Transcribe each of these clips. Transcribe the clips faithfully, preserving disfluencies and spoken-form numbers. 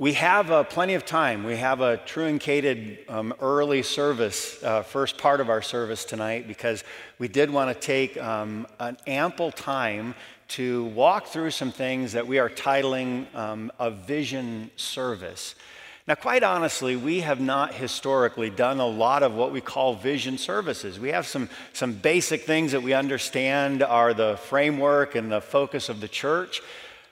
We have uh, plenty of time. We have a truncated um, early service, uh, first part of our service tonight, because we did want to take um, an ample time to walk through some things that we are titling um, a vision service. Now, quite honestly, we have not historically done a lot of what we call vision services. We have some, some basic things that we understand are the framework and the focus of the church.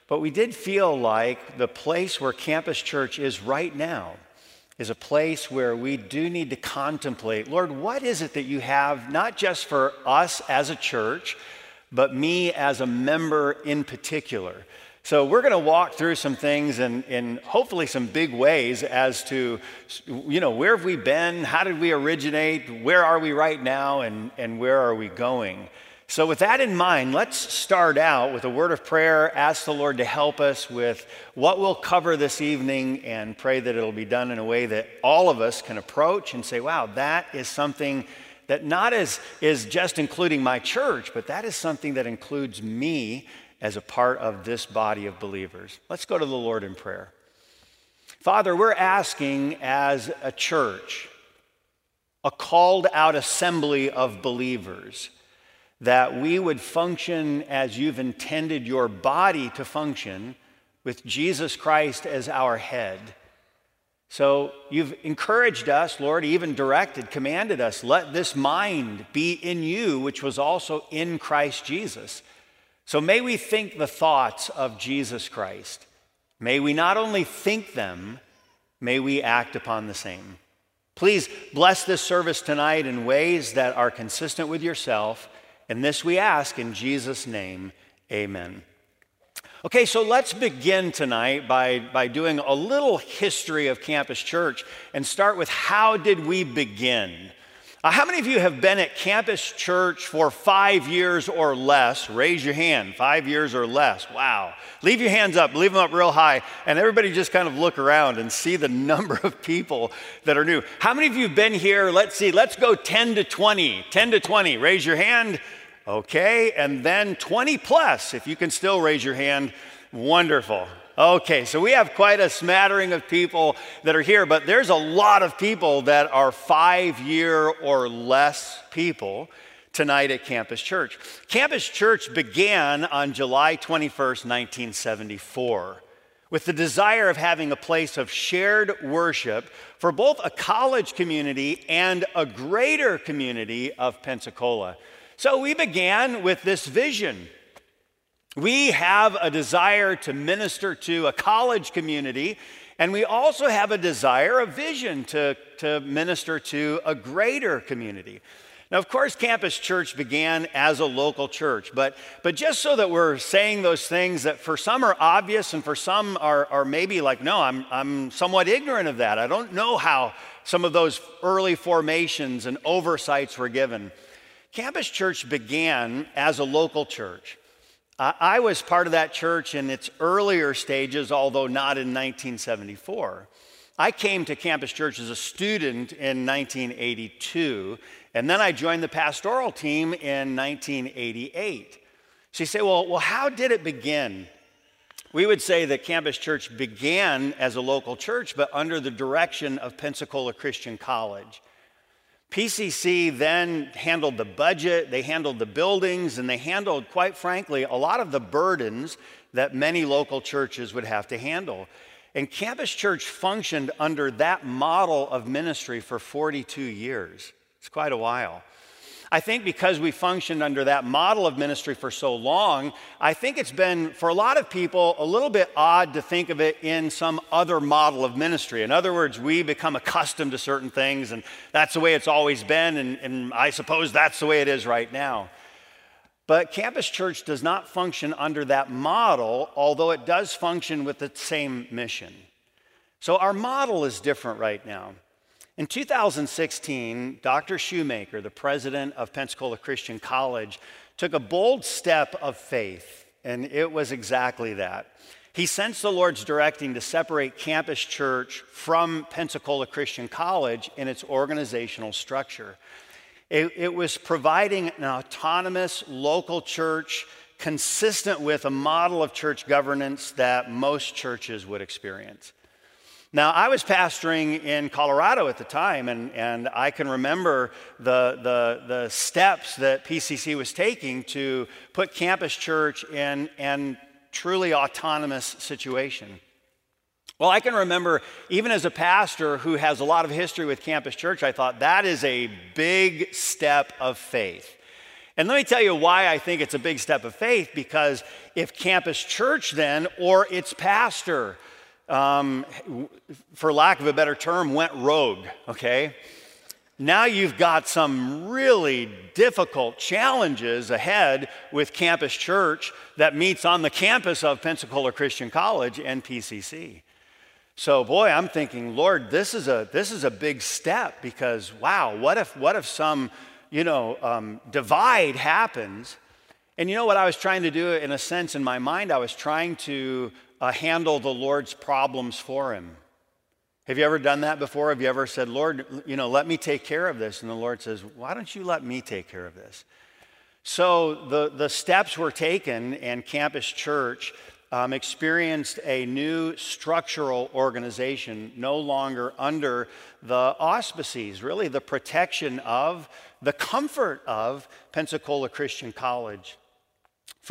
But we did feel like the place where Campus Church is right now is a place where we do need to contemplate, Lord, what is it that you have, not just for us as a church, but me as a member in particular? So we're going to walk through some things in, in hopefully some big ways as to, you know, where have we been? How did we originate? Where are we right now? And, and where are we going? So with that in mind, let's start out with a word of prayer, ask the Lord to help us with what we'll cover this evening, and pray that it'll be done in a way that all of us can approach and say, wow, that is something that not is, is just including my church, but that is something that includes me as a part of this body of believers. Let's go to the Lord in prayer. Father, we're asking as a church, a called out assembly of believers, that we would function as you've intended your body to function, with Jesus Christ as our head. So you've encouraged us, Lord, even directed, commanded us, let this mind be in you, which was also in Christ Jesus. So may we think the thoughts of Jesus Christ. May we not only think them, may we act upon the same. Please bless this service tonight in ways that are consistent with yourself. And this we ask in Jesus' name, amen. Okay, so let's begin tonight by, by doing a little history of Campus Church and start with, how did we begin? Uh, how many of you have been at Campus Church for five years or less? Raise your hand, five years or less. Wow. Leave your hands up, leave them up real high, and everybody just kind of look around and see the number of people that are new. How many of you have been here? Let's see, let's go ten to twenty, ten to twenty, raise your hand. Okay, and then twenty plus, if you can still raise your hand, wonderful. Okay, so we have quite a smattering of people that are here, but there's a lot of people that are five-year or less people tonight at Campus Church. Campus Church began on July twenty-first, nineteen seventy-four, with the desire of having a place of shared worship for both a college community and a greater community of Pensacola. So we began with this vision. We have a desire to minister to a college community, and we also have a desire, a vision to, to minister to a greater community. Now, of course, Campus Church began as a local church, but, but just so that we're saying those things that for some are obvious and for some are, are maybe like, no, I'm, I'm somewhat ignorant of that. I don't know how some of those early formations and oversights were given. Campus Church began as a local church. Uh, I was part of that church in its earlier stages, although not in nineteen seventy-four. I came to Campus Church as a student in nineteen eighty-two, and then I joined the pastoral team in nineteen eighty-eight. So you say, well, well, how did it begin? We would say that Campus Church began as a local church, but under the direction of Pensacola Christian College. P C C then handled the budget, they handled the buildings, and they handled, quite frankly, a lot of the burdens that many local churches would have to handle. And Campus Church functioned under that model of ministry for forty-two years. It's quite a while. I think because we functioned under that model of ministry for so long, I think it's been, for a lot of people, a little bit odd to think of it in some other model of ministry. In other words, we become accustomed to certain things, and that's the way it's always been, and, and I suppose that's the way it is right now. But Campus Church does not function under that model, although it does function with the same mission. So our model is different right now. In two thousand sixteen, Doctor Shoemaker, the president of Pensacola Christian College, took a bold step of faith, and it was exactly that. He sensed the Lord's directing to separate Campus Church from Pensacola Christian College in its organizational structure. It, it was providing an autonomous local church consistent with a model of church governance that most churches would experience. Now, I was pastoring in Colorado at the time, and, and I can remember the, the, the steps that P C C was taking to put Campus Church in an truly autonomous situation. Well, I can remember, even as a pastor who has a lot of history with Campus Church, I thought that is a big step of faith. And let me tell you why I think it's a big step of faith, because if Campus Church then, or its pastor, Um, for lack of a better term, went rogue, okay? Now you've got some really difficult challenges ahead with Campus Church that meets on the campus of Pensacola Christian College and P C C. So boy, I'm thinking, Lord, this is a this is a big step, because wow, what if what if some, you know, um, divide happens? And you know what I was trying to do, in a sense, in my mind, I was trying to Uh, handle the Lord's problems for him. Have you ever done that before? Have you ever said, Lord, you know, let me take care of this? And the Lord says, why don't you let me take care of this? So the, the steps were taken, and Campus Church um, experienced a new structural organization, no longer under the auspices, really the protection of, the comfort of Pensacola Christian College.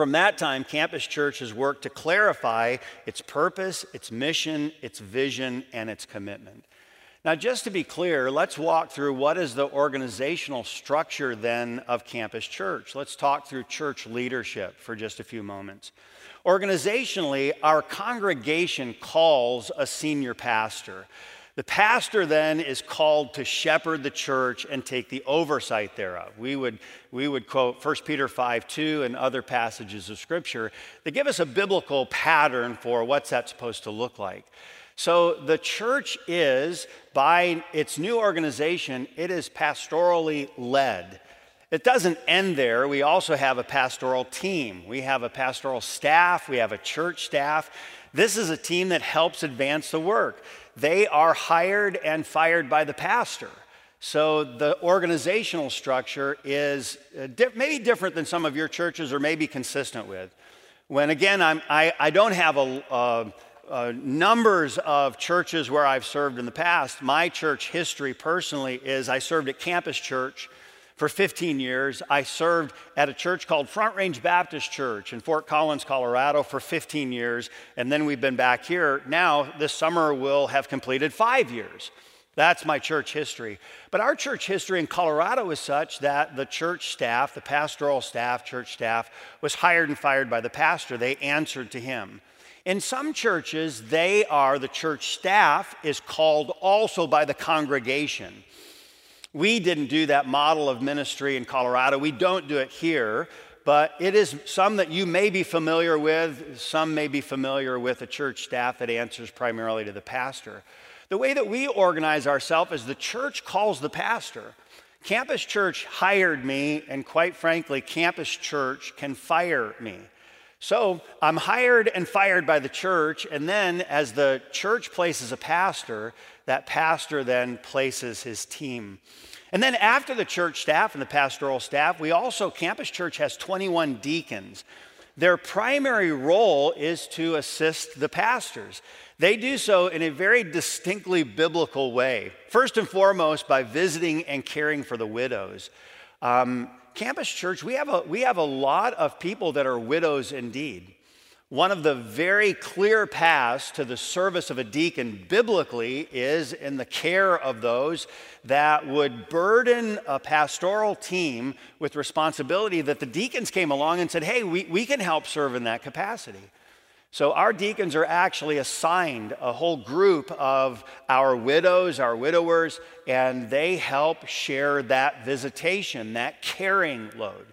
From that time, Campus Church has worked to clarify its purpose, its mission, its vision, and its commitment. Now, just to be clear, let's walk through what is the organizational structure then of Campus Church. Let's talk through church leadership for just a few moments. Organizationally, our congregation calls a senior pastor. The pastor then is called to shepherd the church and take the oversight thereof. We would, we would quote First Peter five two and other passages of Scripture that give us a biblical pattern for what's that supposed to look like. So the church is, by its new organization, it is pastorally led. It doesn't end there. We also have a pastoral team. We have a pastoral staff. We have a church staff. This is a team that helps advance the work. They are hired and fired by the pastor. So the organizational structure is maybe different than some of your churches, or maybe consistent with. When, again, I'm, I, I don't have a, a, a numbers of churches where I've served in the past. My church history personally is I served at Campus Church for fifteen years. I served at a church called Front Range Baptist Church in Fort Collins, Colorado for fifteen years. And then we've been back here. Now this summer we'll have completed five years. That's my church history. But our church history in Colorado is such that the church staff, the pastoral staff, church staff, was hired and fired by the pastor. They answered to him. In some churches, they are, the church staff is called also by the congregation. We didn't do that model of ministry in Colorado. We don't do it here, but it is some that you may be familiar with. Some may be familiar with a church staff that answers primarily to the pastor. The way that we organize ourselves is the church calls the pastor. Campus Church hired me, and quite frankly, Campus Church can fire me. So I'm hired and fired by the church, and then as the church places a pastor, that pastor then places his team. And then after the church staff and the pastoral staff, we also, Campus Church has twenty-one deacons. Their primary role is to assist the pastors. They do so in a very distinctly biblical way. First and foremost, by visiting and caring for the widows. Um, Campus Church, we have a we have a lot of people that are widows indeed. One of the very clear paths to the service of a deacon biblically is in the care of those that would burden a pastoral team with responsibility, that the deacons came along and said, hey, we, we can help serve in that capacity. So our deacons are actually assigned a whole group of our widows, our widowers, and they help share that visitation, that caring load.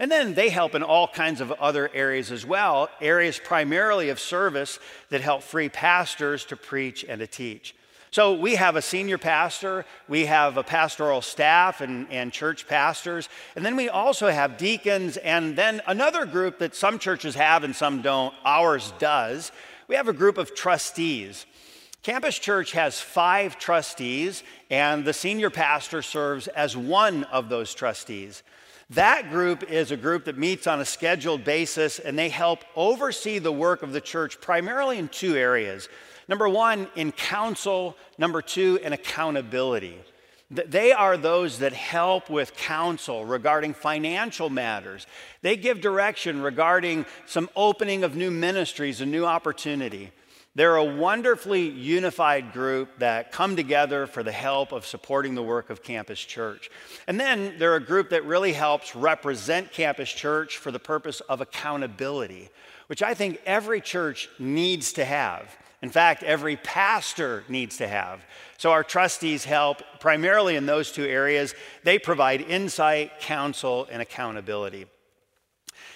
And then they help in all kinds of other areas as well, areas primarily of service that help free pastors to preach and to teach. So we have a senior pastor, we have a pastoral staff and, and church pastors, and then we also have deacons, and then another group that some churches have and some don't, ours does. We have a group of trustees. Campus Church has five trustees, and the senior pastor serves as one of those trustees. That group is a group that meets on a scheduled basis, and they help oversee the work of the church primarily in two areas. Number one, in counsel. Number two, in accountability. They are those that help with counsel regarding financial matters. They give direction regarding some opening of new ministries and new opportunity. They're a wonderfully unified group that come together for the help of supporting the work of Campus Church. And then they're a group that really helps represent Campus Church for the purpose of accountability, which I think every church needs to have. In fact, every pastor needs to have. So our trustees help primarily in those two areas. They provide insight, counsel, and accountability.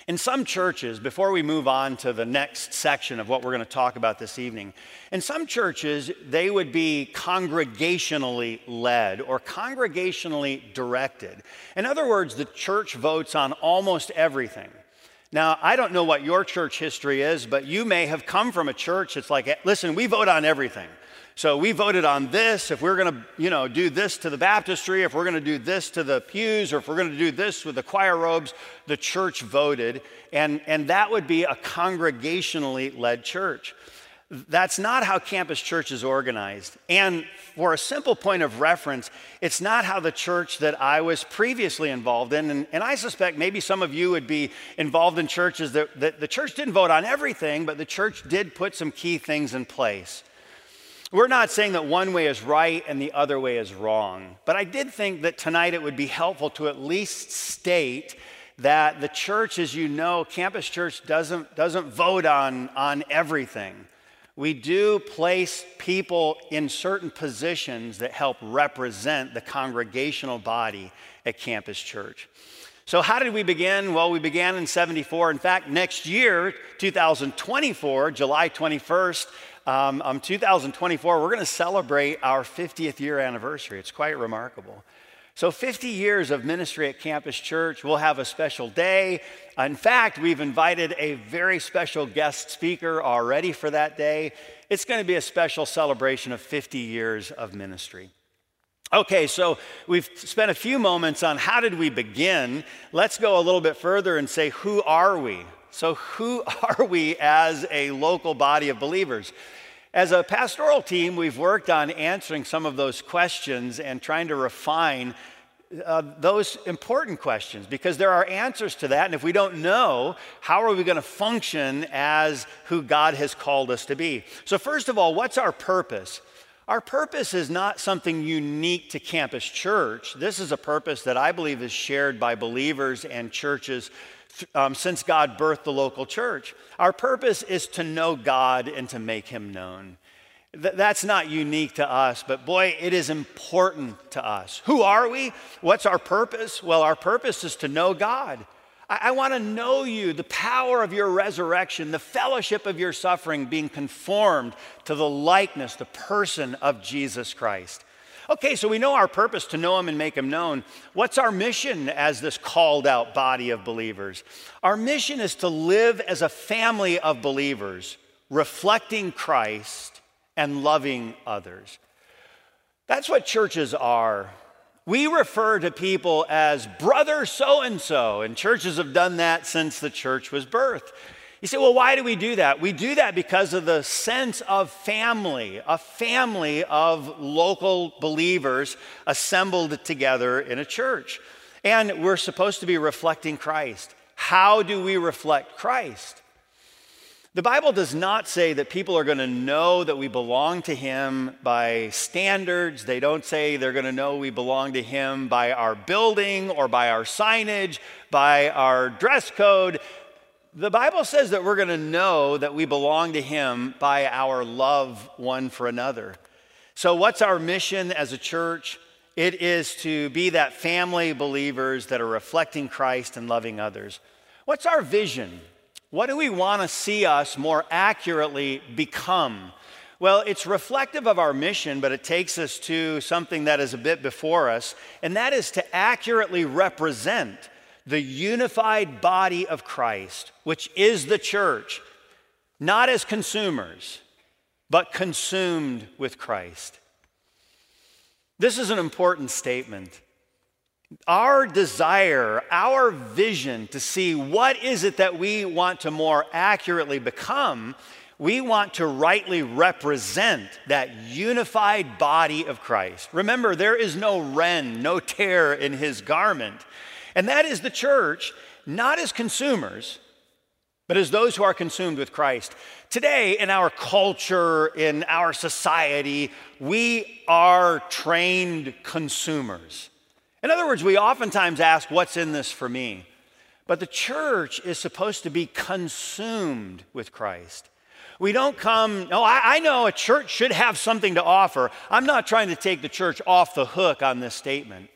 In some churches, before we move on to the next section of what we're going to talk about this evening, in some churches, they would be congregationally led or congregationally directed. In other words, the church votes on almost everything. Now, I don't know what your church history is, but you may have come from a church that's like, listen, we vote on everything. So we voted on this, if we're going to, you know, do this to the baptistry, if we're going to do this to the pews, or if we're going to do this with the choir robes, the church voted. And, and that would be a congregationally led church. That's not how Campus Church is organized. And for a simple point of reference, it's not how the church that I was previously involved in, and, and I suspect maybe some of you would be involved in churches that, that the church didn't vote on everything, but the church did put some key things in place. We're not saying that one way is right and the other way is wrong, but I did think that tonight it would be helpful to at least state that the church, as you know, Campus Church doesn't, doesn't vote on, on everything. We do place people in certain positions that help represent the congregational body at Campus Church. So how did we begin? Well, we began in seventy-four. In fact, next year, two thousand twenty-four, July twenty-first, um, um, two thousand twenty-four, we're going to celebrate our fiftieth year anniversary. It's quite remarkable. So fifty years of ministry at Campus Church. We'll have a special day. In fact, we've invited a very special guest speaker already for that day. It's going to be a special celebration of fifty years of ministry. Okay, so we've spent a few moments on how did we begin. Let's go a little bit further and say, who are we? So who are we as a local body of believers? As a pastoral team, we've worked on answering some of those questions and trying to refine uh, those important questions, because there are answers to that. And if we don't know, how are we going to function as who God has called us to be? So first of all, what's our purpose? Our purpose is not something unique to Campus Church. This is a purpose that I believe is shared by believers and churches Um, since God birthed the local church. Our purpose is to know God and to make him known. Th- that's not unique to us, but boy, it is important to us. Who are we? What's our purpose? Well, our purpose is to know God. I, I want to know you, the power of your resurrection, the fellowship of your suffering, being conformed to the likeness, the person of Jesus Christ. Okay, so we know our purpose, to know him and make him known. What's our mission as this called out body of believers? Our mission is to live as a family of believers, reflecting Christ and loving others. That's what churches are. We refer to people as brother so-and-so, and churches have done that since the church was birthed. You say, well, why do we do that? We do that because of the sense of family, a family of local believers assembled together in a church. And we're supposed to be reflecting Christ. How do we reflect Christ? The Bible does not say that people are going to know that we belong to him by standards. They don't say they're going to know we belong to him by our building or by our signage, by our dress code. The Bible says that we're going to know that we belong to him by our love one for another. So what's our mission as a church? It is to be that family of believers that are reflecting Christ and loving others. What's our vision? What do we want to see us more accurately become? Well, it's reflective of our mission, but it takes us to something that is a bit before us, and that is to accurately represent the unified body of Christ, which is the church, not as consumers, but consumed with Christ. This is an important statement. Our desire, our vision to see what is it that we want to more accurately become, We want to rightly represent that unified body of Christ. Remember, there is no rend, no tear in his garment. And that is the church, not as consumers, but as those who are consumed with Christ. Today, in our culture, in our society, we are trained consumers. In other words, we oftentimes ask, what's in this for me? But the church is supposed to be consumed with Christ. We don't come, oh, I, I know a church should have something to offer. I'm not trying to take the church off the hook on this statement.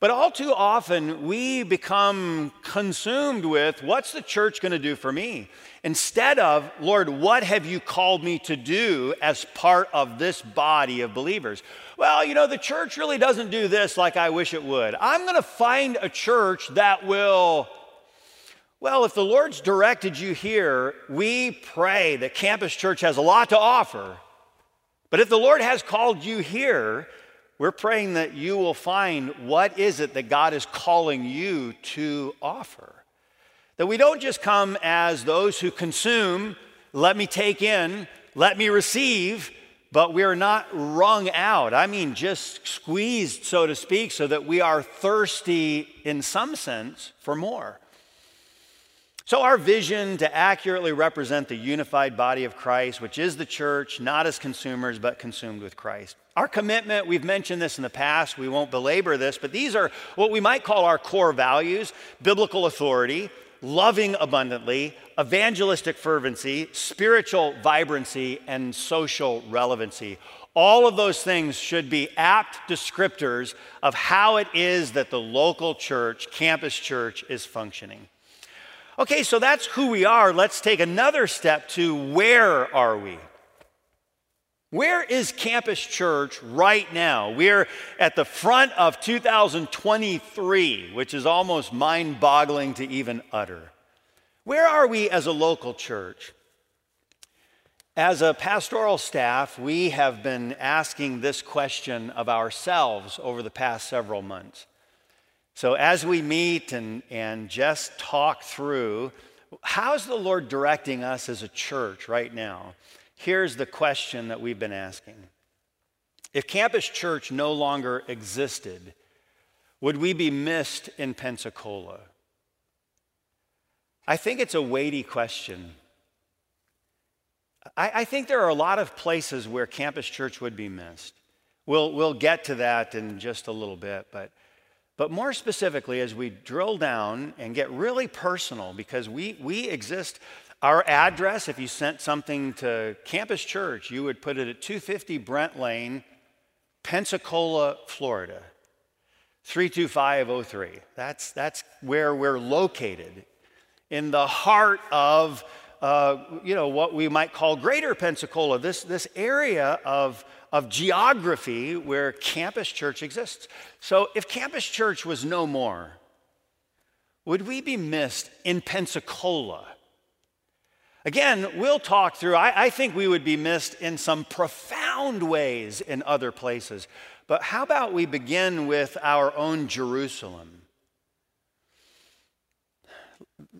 But all too often, we become consumed with, what's the church going to do for me? Instead of, Lord, what have you called me to do as part of this body of believers? Well, you know, the church really doesn't do this like I wish it would. I'm going to find a church that will... Well, if the Lord's directed you here, we pray that Campus Church has a lot to offer. But if the Lord has called you here, we're praying that you will find what is it that God is calling you to offer. That we don't just come as those who consume, let me take in, let me receive, but we are not wrung out. I mean, just squeezed, so to speak, so that we are thirsty in some sense for more. So our vision to accurately represent the unified body of Christ, which is the church, not as consumers, but consumed with Christ. Our commitment, we've mentioned this in the past, we won't belabor this, but these are what we might call our core values: biblical authority, loving abundantly, evangelistic fervency, spiritual vibrancy, and social relevancy. All of those things should be apt descriptors of how it is that the local church, Campus Church, is functioning. Okay, so that's who we are. Let's take another step to where are we? Where is Campus Church right now? We're at the front of two thousand twenty-three, which is almost mind-boggling to even utter. Where are we as a local church? As a pastoral staff, we have been asking this question of ourselves over the past several months. So as we meet and, and just talk through, how's the Lord directing us as a church right now? Here's the question that we've been asking. If Campus Church no longer existed, would we be missed in Pensacola? I think it's a weighty question. I, I think there are a lot of places where Campus Church would be missed. We'll, we'll get to that in just a little bit, but... But more specifically, as we drill down and get really personal, because we, we exist, our address, if you sent something to Campus Church, you would put it at two fifty Brent Lane, Pensacola, Florida, three two five oh three. That's, that's where we're located, in the heart of, uh, you know, what we might call Greater Pensacola, this, this area of of geography where Campus Church exists. So if Campus Church was no more, would we be missed in Pensacola? Again, we'll talk through, I, I think we would be missed in some profound ways in other places. But how about we begin with our own Jerusalem?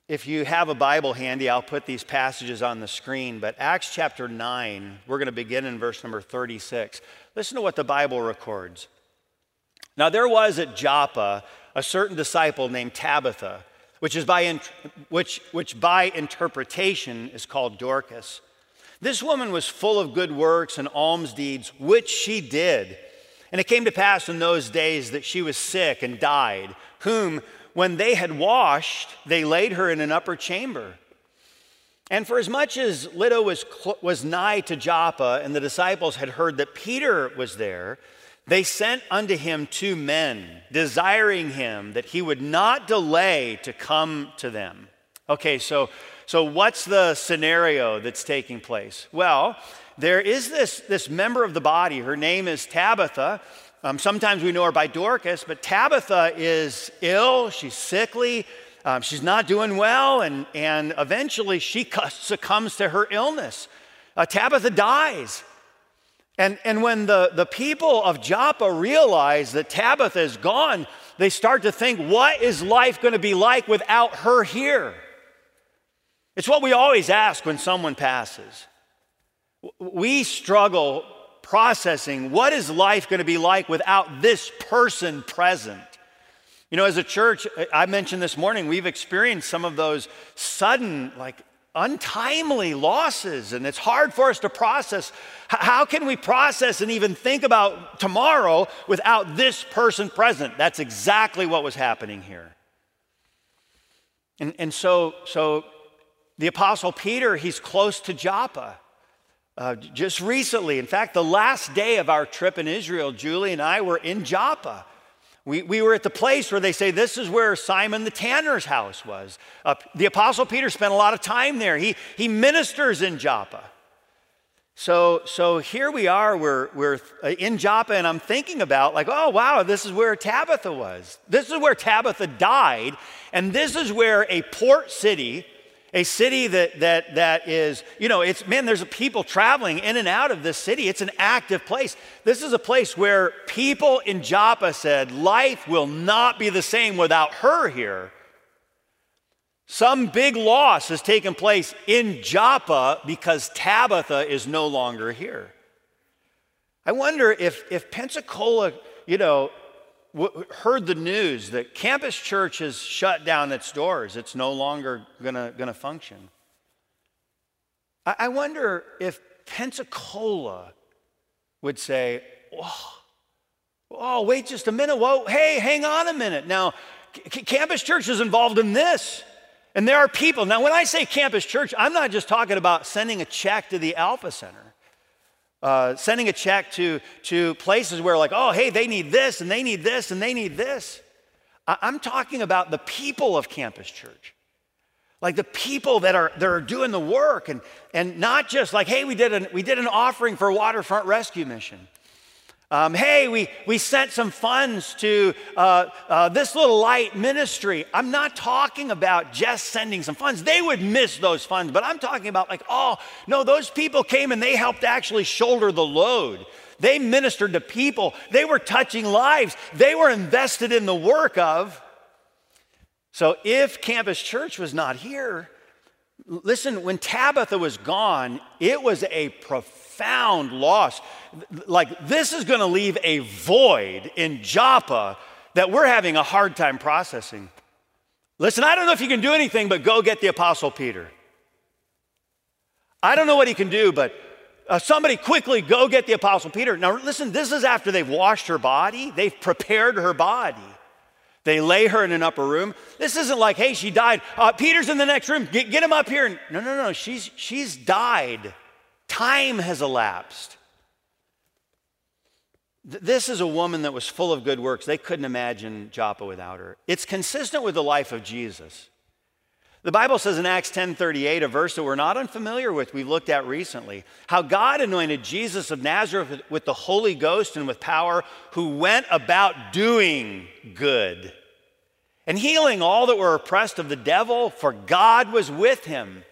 If you have a Bible handy, I'll put these passages on the screen, but Acts chapter nine, we're going to begin in verse number thirty-six. Listen to what the Bible records. Now there was at Joppa a certain disciple named Tabitha, which is by which which by interpretation is called Dorcas. This woman was full of good works and alms deeds, which she did. And it came to pass in those days that she was sick and died, whom when they had washed, they laid her in an upper chamber. And for as much as Lydda was, was nigh to Joppa, and the disciples had heard that Peter was there, they sent unto him two men, desiring him that he would not delay to come to them. Okay, so, so what's the scenario that's taking place? Well, there is this, this member of the body. Her name is Tabitha. Um, sometimes we know her by Dorcas, but Tabitha is ill, she's sickly, um, she's not doing well, and, and eventually she succumbs to her illness. Uh, Tabitha dies. And, and when the, the people of Joppa realize that Tabitha is gone, they start to think, what is life going to be like without her here? It's what we always ask when someone passes. We struggle processing what is life going to be like without this person present. You know, as a church, I mentioned this morning, we've experienced some of those sudden, like untimely losses, and it's hard for us to process. How can we process and even think about tomorrow without this person present? That's exactly what was happening here. And, and so, so the Apostle Peter, he's close to Joppa. Uh, just recently, in fact, the last day of our trip in Israel, Julie and I were in Joppa. We, we were at the place where they say this is where Simon the Tanner's house was. Uh, the Apostle Peter spent a lot of time there. He, he ministers in Joppa. So, so here we are, we're, we're in Joppa, and I'm thinking about like, oh, wow, this is where Tabitha was. This is where Tabitha died, and this is where a port city... A city that, that, that is, you know, it's, man, there's people traveling in and out of this city. It's an active place. This is a place where people in Joppa said, life will not be the same without her here. Some big loss has taken place in Joppa because Tabitha is no longer here. I wonder if, if Pensacola, you know, heard the news that Campus Church has shut down its doors. It's no longer gonna, gonna function. I, I wonder if Pensacola would say, oh, oh wait just a minute, whoa, hey, hang on a minute. Now, C- Campus Church is involved in this, and there are people. Now, when I say Campus Church, I'm not just talking about sending a check to the Alpha Center. Uh, sending a check to, to places where like, oh, hey, they need this, and they need this, and they need this. I- I'm talking about the people of Campus Church. Like the people that are, that are doing the work, and, and not just like, hey, we did an, we did an offering for Waterfront Rescue Mission. Um, hey, we, we sent some funds to uh, uh, This Little Light Ministry. I'm not talking about just sending some funds. They would miss those funds, but I'm talking about like, oh, no, those people came and they helped actually shoulder the load. They ministered to people. They were touching lives. They were invested in the work of. So if Campus Church was not here, listen, when Tabitha was gone, it was a profound loss. Like, this is going to leave a void in Joppa that we're having a hard time processing. Listen, I don't know if you can do anything, but go get the Apostle Peter. I don't know what he can do, but uh, somebody quickly go get the Apostle Peter. Now, listen, this is after they've washed her body. They've prepared her body. They lay her in an upper room. This isn't like, hey, she died. Uh, Peter's in the next room. Get, get him up here. And, no, no, no. She's, she's died. Time has elapsed. Th- this is a woman that was full of good works. They couldn't imagine Joppa without her. It's consistent with the life of Jesus. The Bible says in Acts ten thirty-eight, a verse that we're not unfamiliar with, we've looked at recently, how God anointed Jesus of Nazareth with the Holy Ghost and with power, who went about doing good and healing all that were oppressed of the devil, for God was with him.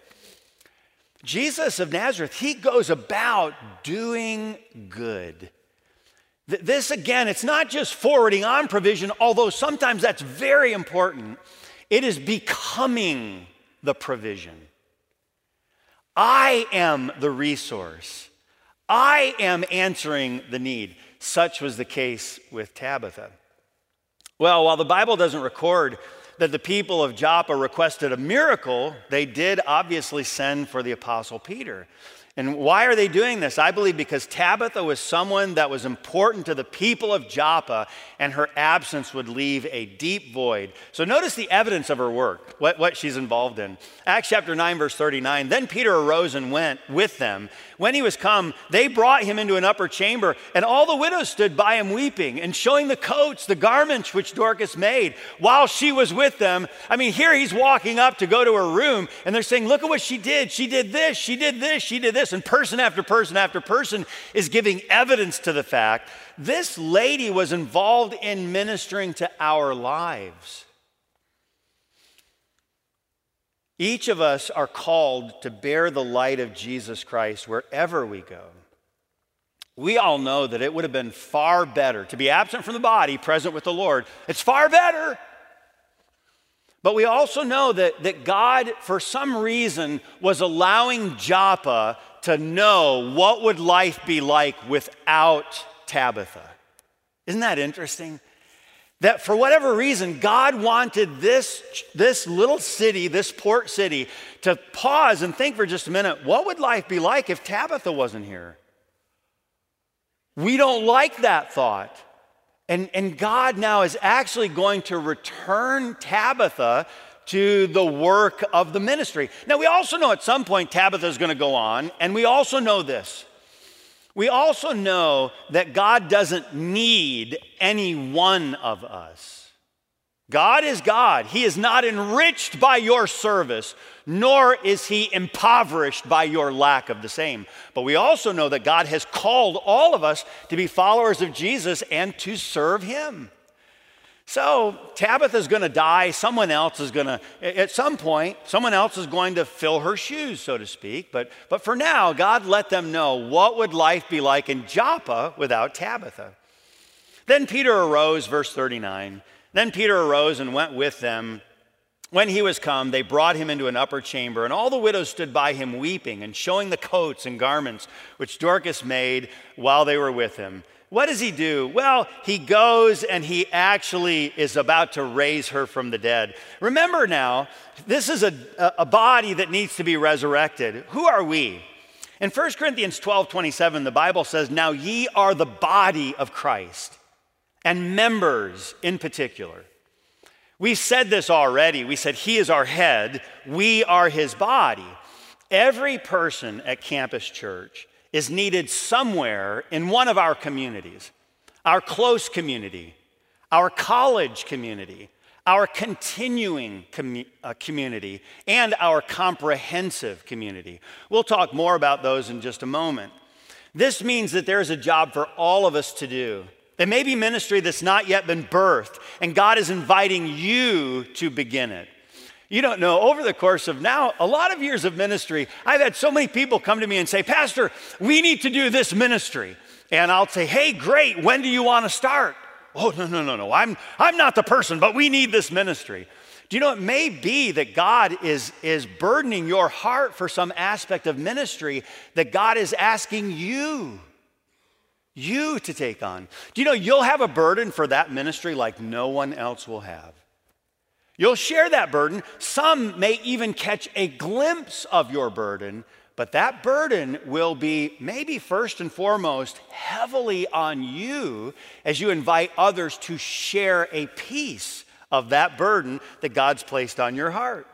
Jesus of Nazareth, he goes about doing good. This, again, it's not just forwarding on provision, although sometimes that's very important. It is becoming the provision. I am the resource. I am answering the need. Such was the case with Tabitha. Well, while the Bible doesn't record that the people of Joppa requested a miracle, they did obviously send for the Apostle Peter. And why are they doing this? I believe because Tabitha was someone that was important to the people of Joppa, and her absence would leave a deep void. So notice the evidence of her work, what, what she's involved in. Acts chapter nine, verse thirty-nine, then Peter arose and went with them. When he was come, they brought him into an upper chamber, and all the widows stood by him weeping and showing the coats, the garments which Dorcas made while she was with them. I mean, here he's walking up to go to her room, and they're saying, look at what she did. She did this, she did this, she did this. And person after person after person is giving evidence to the fact this lady was involved in ministering to our lives. Each of us are called to bear the light of Jesus Christ wherever we go. We all know that it would have been far better to be absent from the body, present with the Lord. It's far better. But we also know that, that God, for some reason, was allowing Joppa to know what would life be like without Tabitha. Isn't that interesting? That for whatever reason, God wanted this, this little city, this port city, to pause and think for just a minute, what would life be like if Tabitha wasn't here? We don't like that thought. And, and God now is actually going to return Tabitha to the work of the ministry. Now, we also know at some point Tabitha is going to go on, and we also know this. We also know that God doesn't need any one of us. God is God. He is not enriched by your service, nor is he impoverished by your lack of the same. But we also know that God has called all of us to be followers of Jesus and to serve him. So Tabitha's going to die. Someone else is going to, at some point, someone else is going to fill her shoes, so to speak. But, but for now, God let them know what would life be like in Joppa without Tabitha. Then Peter arose, verse thirty-nine. Then Peter arose and went with them. When he was come, they brought him into an upper chamber, and all the widows stood by him weeping and showing the coats and garments which Dorcas made while they were with him. What does he do? Well, he goes and he actually is about to raise her from the dead. Remember now, this is a, a body that needs to be resurrected. Who are we? In First Corinthians twelve twenty-seven, the Bible says, now ye are the body of Christ and members in particular. We said this already. We said he is our head. We are his body. Every person at Campus Church is needed somewhere in one of our communities, our close community, our college community, our continuing com- uh, community, and our comprehensive community. We'll talk more about those in just a moment. This means that there's a job for all of us to do. There may be ministry that's not yet been birthed, and God is inviting you to begin it. You don't know, over the course of now, a lot of years of ministry, I've had so many people come to me and say, Pastor, we need to do this ministry. And I'll say, hey, great, when do you want to start? Oh, no, no, no, no, I'm, I'm not the person, but we need this ministry. Do you know, it may be that God is, is burdening your heart for some aspect of ministry that God is asking you, you to take on. Do you know, you'll have a burden for that ministry like no one else will have. You'll share that burden. Some may even catch a glimpse of your burden, but that burden will be maybe first and foremost heavily on you as you invite others to share a piece of that burden that God's placed on your heart.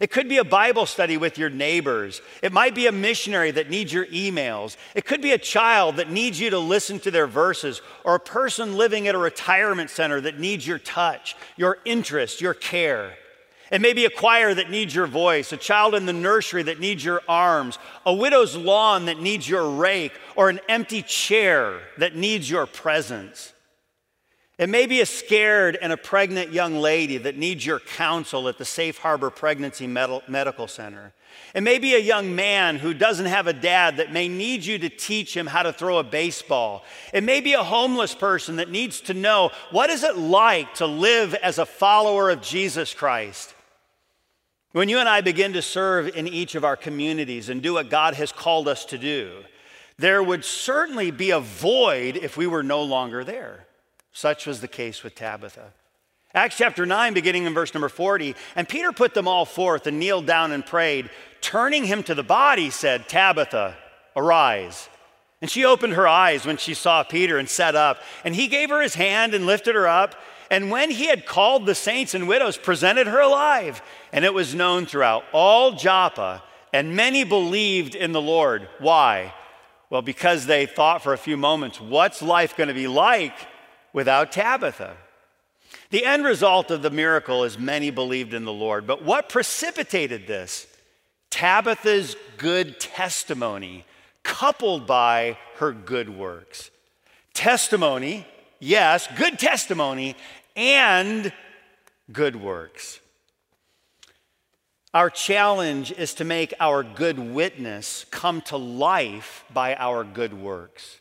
It could be a Bible study with your neighbors. It might be a missionary that needs your emails. It could be a child that needs you to listen to their verses, or a person living at a retirement center that needs your touch, your interest, your care. It may be a choir that needs your voice, a child in the nursery that needs your arms, a widow's lawn that needs your rake, or an empty chair that needs your presence. It may be a scared and a pregnant young lady that needs your counsel at the Safe Harbor Pregnancy Medical Center. It may be a young man who doesn't have a dad that may need you to teach him how to throw a baseball. It may be a homeless person that needs to know, what is it like to live as a follower of Jesus Christ? When you and I begin to serve in each of our communities and do what God has called us to do, there would certainly be a void if we were no longer there. Such was the case with Tabitha. Acts chapter nine, beginning in verse number forty, and Peter put them all forth and kneeled down and prayed, turning him to the body, said, Tabitha, arise. And she opened her eyes when she saw Peter and sat up. And he gave her his hand and lifted her up. And when he had called the saints and widows, presented her alive. And it was known throughout all Joppa, and many believed in the Lord. Why? Well, because they thought for a few moments, what's life going to be like without Tabitha? The end result of the miracle is many believed in the Lord. But what precipitated this? Tabitha's good testimony, coupled by her good works. Testimony, yes, good testimony, and good works. Our challenge is to make our good witness come to life by our good works.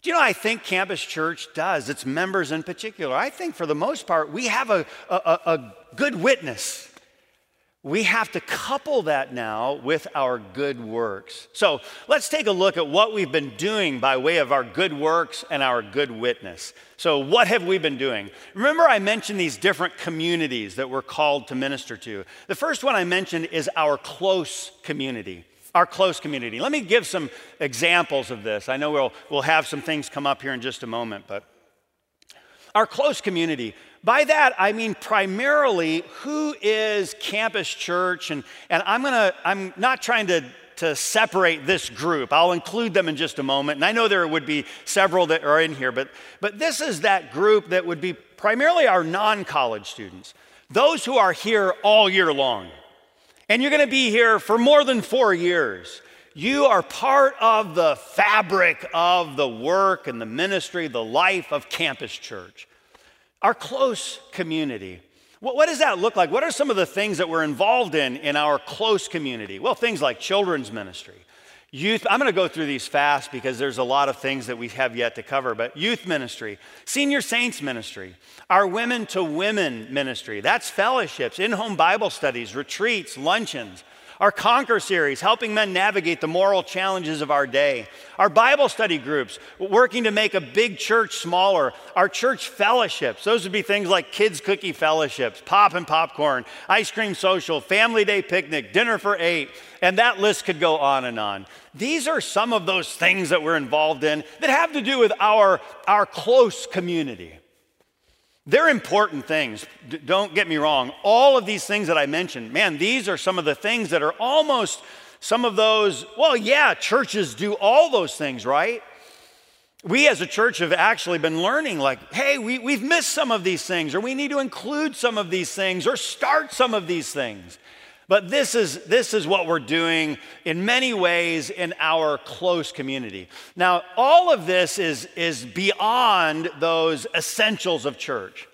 Do you know, I think Campus Church does, its members in particular. I think for the most part, we have a, a, a good witness. we have to couple that now with our good works. So let's take a look at what we've been doing by way of our good works and our good witness. So what have we been doing? Remember, I mentioned these different communities that we're called to minister to. The first one I mentioned is our close community. Our close community. Let me give some examples of this. I know we'll, we'll have some things come up here in just a moment, but our close community. By that, I mean primarily who is Campus Church, and, and I'm gonna, I'm not trying to, to separate this group. I'll include them in just a moment, and I know there would be several that are in here, but, but this is that group that would be primarily our non-college students, those who are here all year long. And you're gonna be here for more than four years. You are part of the fabric of the work and the ministry, the life of Campus Church. Our close community. What, what does that look like? What are some of the things that we're involved in in our close community? Well, things like children's ministry, youth. I'm going to go through these fast because there's a lot of things that we have yet to cover, but youth ministry, senior saints ministry, our women to women ministry. That's fellowships, in-home Bible studies, retreats, luncheons. Our Conquer series, helping men navigate the moral challenges of our day. Our Bible study groups, working to make a big church smaller. Our church fellowships, those would be things like kids' cookie fellowships, pop and popcorn, ice cream social, family day picnic, dinner for eight, and that list could go on and on. These are some of those things that we're involved in that have to do with our, our close community. They're important things, D- don't get me wrong. All of these things that I mentioned, man, these are some of the things that are almost some of those, well, yeah, churches do all those things, right? We as a church have actually been learning like, hey, we, we've missed some of these things, or we need to include some of these things, or start some of these things. But this is, this is what we're doing in many ways in our close community. Now, all of this is, is beyond those essentials of church,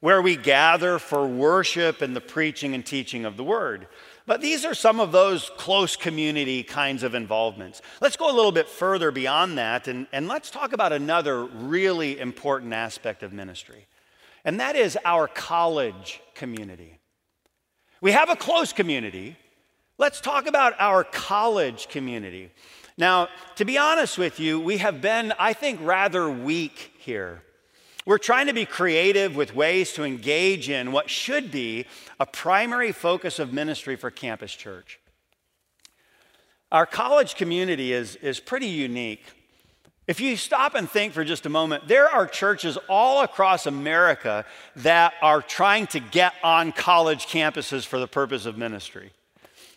where we gather for worship and the preaching and teaching of the word. But these are some of those close community kinds of involvements. Let's go a little bit further beyond that, and, and let's talk about another really important aspect of ministry, and that is our college community. We have a close community. Let's talk about our college community. Now, to be honest with you, we have been, I think, rather weak here. We're trying to be creative with ways to engage in what should be a primary focus of ministry for Campus Church. Our college community is, is pretty unique. If you stop and think for just a moment, there are churches all across America that are trying to get on college campuses for the purpose of ministry.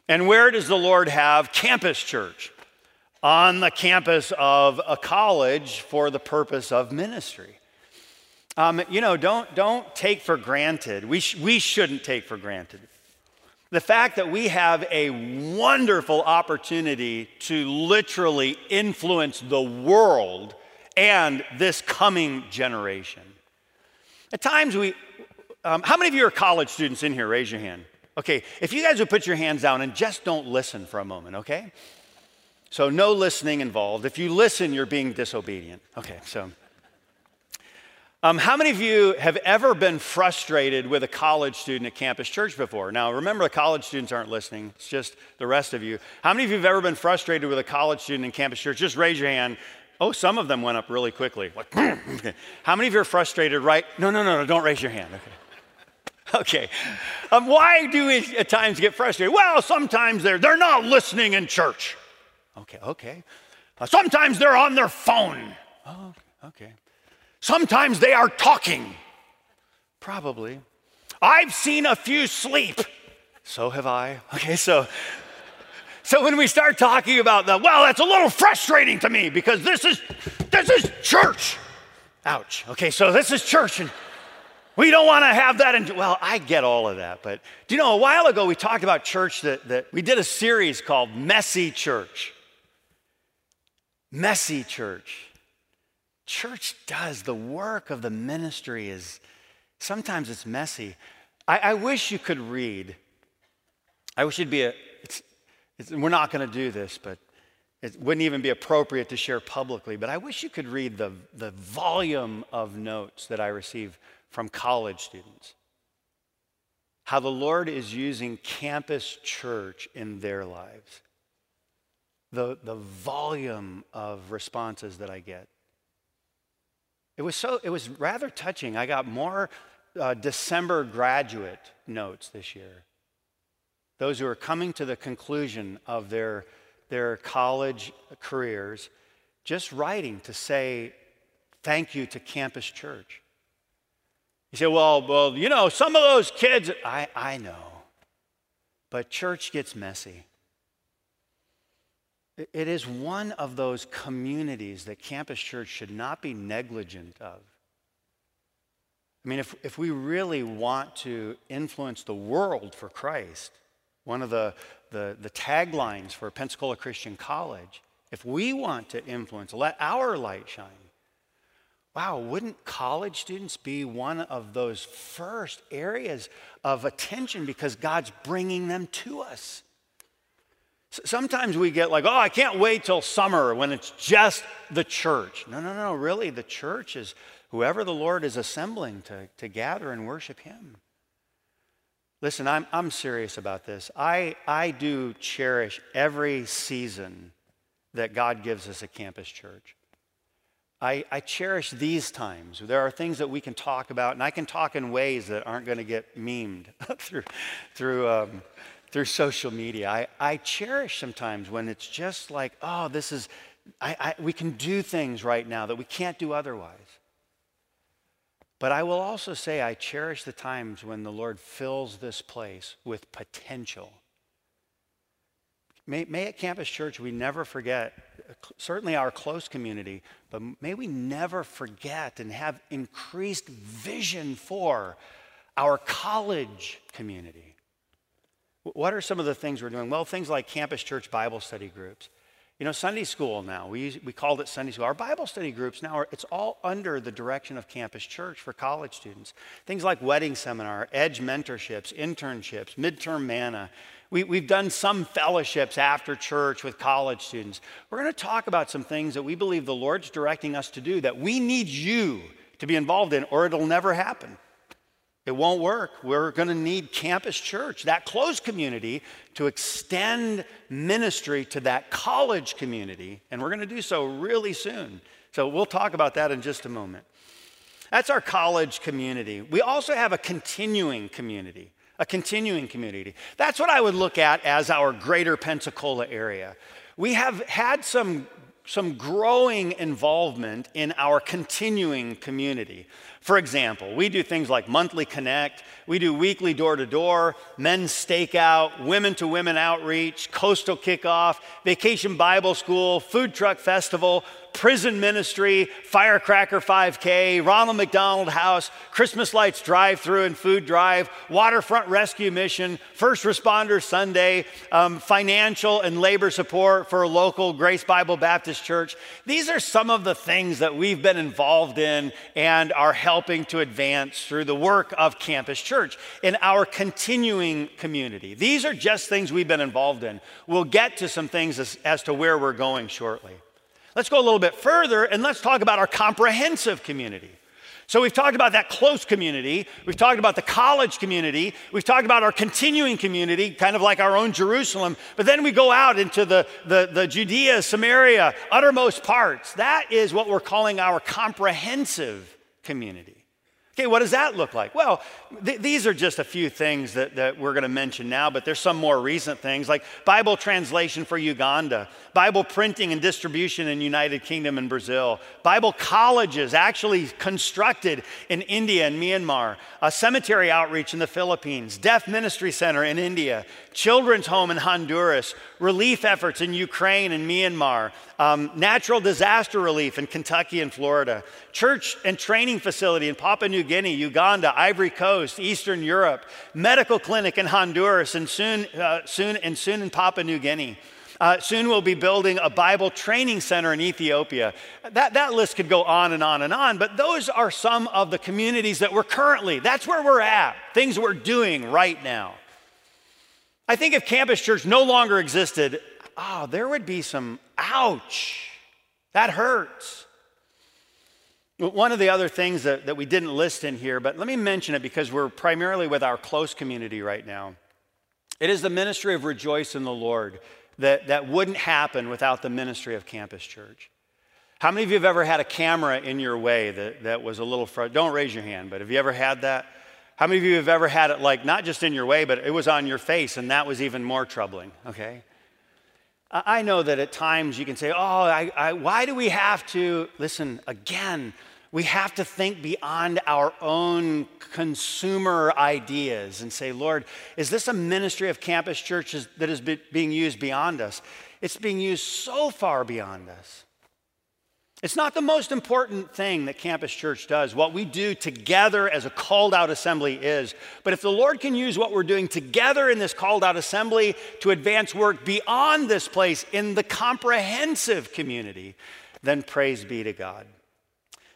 And where does the Lord have Campus Church? On the campus of a college for the purpose of ministry. Um, you know, don't, don't take for granted. We, sh- we shouldn't take for granted the fact that we have a wonderful opportunity to literally influence the world and this coming generation. At times we, um, how many of you are college students in here? Raise your hand. Okay, if you guys would put your hands down and just don't listen for a moment, okay? So no listening involved. If you listen, you're being disobedient. Okay, so. Um, how many of you have ever been frustrated with a college student at Campus Church before? Now, remember, the college students aren't listening. It's just the rest of you. How many of you have ever been frustrated with a college student in Campus Church? Just raise your hand. Oh, some of them went up really quickly. Like, how many of you are frustrated, right? No, no, no, no, don't raise your hand. Okay. Okay. Um, why do we at times get frustrated? Well, sometimes they're, they're not listening in church. Okay, okay. Uh, sometimes they're on their phone. Oh, okay. Sometimes they are talking. Probably. I've seen a few sleep. So have I. Okay, so, so when we start talking about the, well, that's a little frustrating to me because this is, this is church. Ouch. Okay, so this is church and we don't want to have that. In, well, I get all of that, but do you know, a while ago we talked about church that, that we did a series called Messy Church. Messy Church. Church does, the work of the ministry is, sometimes it's messy. I, I wish you could read. I wish it'd be a, it's, it's, we're not going to do this, but it wouldn't even be appropriate to share publicly, but I wish you could read the, the volume of notes that I receive from college students. how the Lord is using Campus Church in their lives. The, the volume of responses that I get. It was so, it was rather touching. I got more uh, December graduate notes this year. Those who are coming to the conclusion of their, their college careers, just writing to say thank you to Campus Church. You say, well, well, you know, some of those kids, I, I know, but church gets messy. It is one of those communities that Campus Church should not be negligent of. I mean, if, if we really want to influence the world for Christ, one of the, the, the taglines for Pensacola Christian College, if we want to influence, let our light shine. Wow, wouldn't college students be one of those first areas of attention because God's bringing them to us? Sometimes we get like, oh, I can't wait till summer when it's just the church. No, no, no, really, the church is whoever the Lord is assembling to, to gather and worship him. Listen, I'm, I'm serious about this. I, I do cherish every season that God gives us at Campus Church. I, I cherish these times. There are things that we can talk about, and I can talk in ways that aren't going to get memed through... through um, through social media. I, I cherish sometimes when it's just like, oh, this is, I, I, we can do things right now that we can't do otherwise. But I will also say I cherish the times when the Lord fills this place with potential. May, may at Campus Church we never forget, certainly our close community, but may we never forget and have increased vision for our college community. What are some of the things we're doing? Well, things like Campus Church Bible study groups. You know, Sunday school now, we, we called it Sunday school. Our Bible study groups now, are, it's all under the direction of Campus Church for college students. Things like wedding seminar, edge mentorships, internships, midterm manna. We, we've done some fellowships after church with college students. We're going to talk about some things that we believe the Lord's directing us to do that we need you to be involved in or it'll never happen. It won't work. We're going to need Campus Church, that close community, to extend ministry to that college community, and we're going to do so really soon. So we'll talk about that in just a moment. That's our college community. We also have a continuing community, a continuing community. That's what I would look at as our greater Pensacola area. We have had some some growing involvement in our continuing community. For example, we do things like monthly connect, we do weekly door-to-door, men's stakeout, women-to-women outreach, coastal kickoff, vacation Bible school, food truck festival, prison ministry, firecracker five K, Ronald McDonald House, Christmas lights drive-through and food drive, Waterfront Rescue Mission, First Responder Sunday, um, financial and labor support for local Grace Bible Baptist Church. These are some of the things that we've been involved in and are helping to advance through the work of Campus Church in our continuing community. These are just things we've been involved in. We'll get to some things as, as to where we're going shortly. Let's go a little bit further and let's talk about our comprehensive community. So we've talked about that close community, we've talked about the college community, we've talked about our continuing community, kind of like our own Jerusalem, but then we go out into the, the, the Judea, Samaria, uttermost parts. That is what we're calling our comprehensive community. Okay, what does that look like? Well, th- these are just a few things that, that we're going to mention now, but there's some more recent things like Bible translation for Uganda, Bible printing and distribution in United Kingdom and Brazil, Bible colleges actually constructed in India and Myanmar, a cemetery outreach in the Philippines, Deaf Ministry Center in India, Children's Home in Honduras, relief efforts in Ukraine and Myanmar, um, natural disaster relief in Kentucky and Florida, church and training facility in Papua New Guinea, Uganda, Ivory Coast, Eastern Europe, medical clinic in Honduras, and soon, uh, soon, and soon in Papua New Guinea. Uh, soon we'll be building a Bible training center in Ethiopia. That, that list could go on and on and on, but those are some of the communities that we're currently, that's where we're at, things we're doing right now. I think if Campus Church no longer existed, oh, there would be some, ouch, that hurts. One of the other things that, that we didn't list in here, but let me mention it because we're primarily with our close community right now. It is the ministry of Rejoice in the Lord that, that wouldn't happen without the ministry of Campus Church. How many of you have ever had a camera in your way that, that was a little frustrating? Don't raise your hand, but have you ever had that? How many of you have ever had it like not just in your way, but it was on your face, and that was even more troubling, okay? I know that at times you can say, oh, I, I, why do we have to, listen, again, we have to think beyond our own consumer ideas and say, Lord, is this a ministry of Campus Church that is be, being used beyond us? It's being used so far beyond us. It's not the most important thing that Campus Church does. What we do together as a called out assembly is. But if the Lord can use what we're doing together in this called out assembly to advance work beyond this place in the comprehensive community, then praise be to God.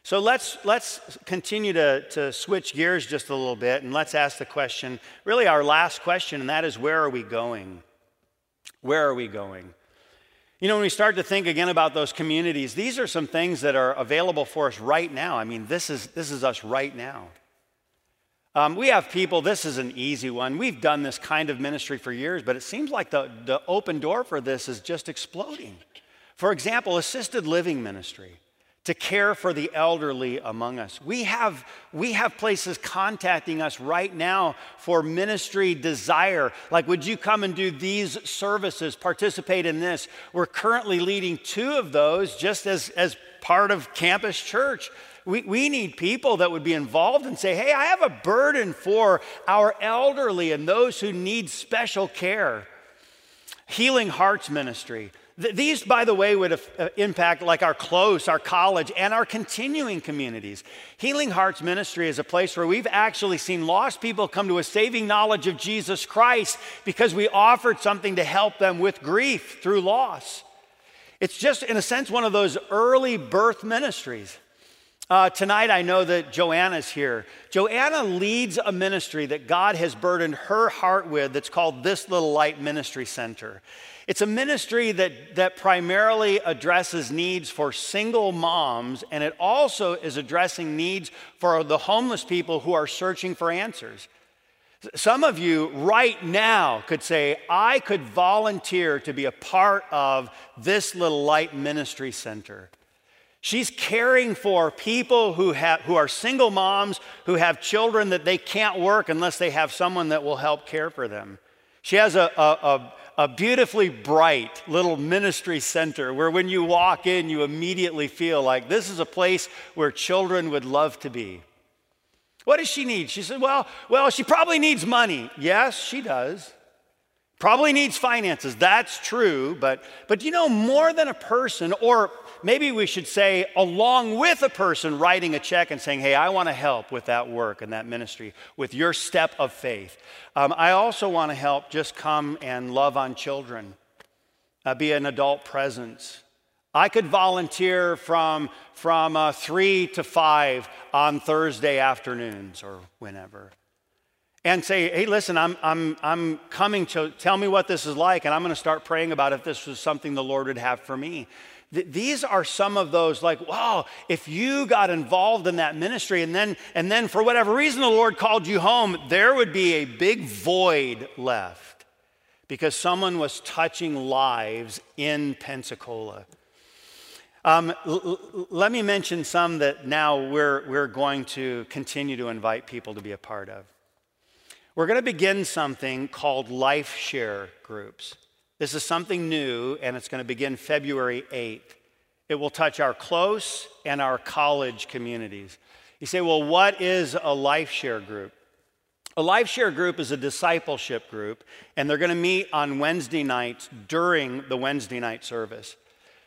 So let's, let's continue to, to switch gears just a little bit, and let's ask the question, really our last question, and that is, where are we going? Where are we going? You know, when we start to think again about those communities, these are some things that are available for us right now. I mean, this is, this is us right now. Um, we have people, this is an easy one. We've done this kind of ministry for years, but it seems like the, the open door for this is just exploding. For example, assisted living ministry to care for the elderly among us. We have, we have places contacting us right now for ministry desire. Like, would you come and do these services, participate in this? We're currently leading two of those just as, as part of Campus Church. We, we need people that would be involved and say, hey, I have a burden for our elderly and those who need special care. Healing Hearts Ministry. These, by the way, would impact like our close, our college, and our continuing communities. Healing Hearts Ministry is a place where we've actually seen lost people come to a saving knowledge of Jesus Christ because we offered something to help them with grief through loss. It's just, in a sense, one of those early birth ministries. Uh, tonight, I know that Joanna's here. Joanna leads a ministry that God has burdened her heart with that's called This Little Light Ministry Center. It's a ministry that, that primarily addresses needs for single moms, and it also is addressing needs for the homeless people who are searching for answers. Some of you right now could say, I could volunteer to be a part of This Little Light Ministry Center. She's caring for people who, have, who are single moms, who have children that they can't work unless they have someone that will help care for them. She has a, a, a, a beautifully bright little ministry center where when you walk in, you immediately feel like this is a place where children would love to be. What does she need? She said, well, well, she probably needs money. Yes, she does. Probably needs finances. That's true. But, but you know, more than a person, or maybe we should say along with a person writing a check and saying, hey, I want to help with that work and that ministry with your step of faith. Um, I also want to help just come and love on children, uh, be an adult presence. I could volunteer from, from uh, three to five on Thursday afternoons or whenever. And say, hey, listen, I'm, I'm, I'm coming to tell me what this is like, and I'm going to start praying about if this was something the Lord would have for me. Th- these are some of those like, wow, if you got involved in that ministry and then, and then for whatever reason the Lord called you home, there would be a big void left because someone was touching lives in Pensacola. Um, l- l- let me mention some that now we're, we're going to continue to invite people to be a part of. We're going to begin something called LifeShare groups. This is something new, and it's going to begin February eighth. It will touch our close and our college communities. You say, well, what is a LifeShare group? A LifeShare group is a discipleship group, and they're going to meet on Wednesday nights during the Wednesday night service.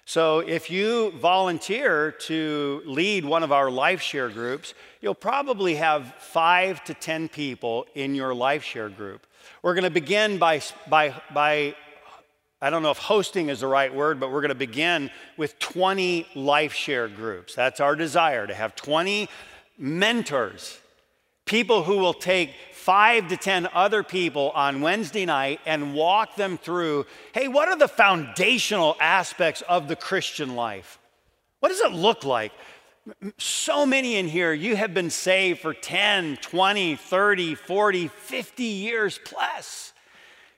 So if you volunteer to lead one of our LifeShare groups, you'll probably have five to ten people in your LifeShare group. We're going to begin by, by, by, I don't know if hosting is the right word, but we're going to begin with twenty LifeShare groups. That's our desire, to have twenty mentors, people who will take five to ten other people on Wednesday night and walk them through, hey, what are the foundational aspects of the Christian life? What does it look like? So many in here, you have been saved for ten, twenty, thirty, forty, fifty years plus.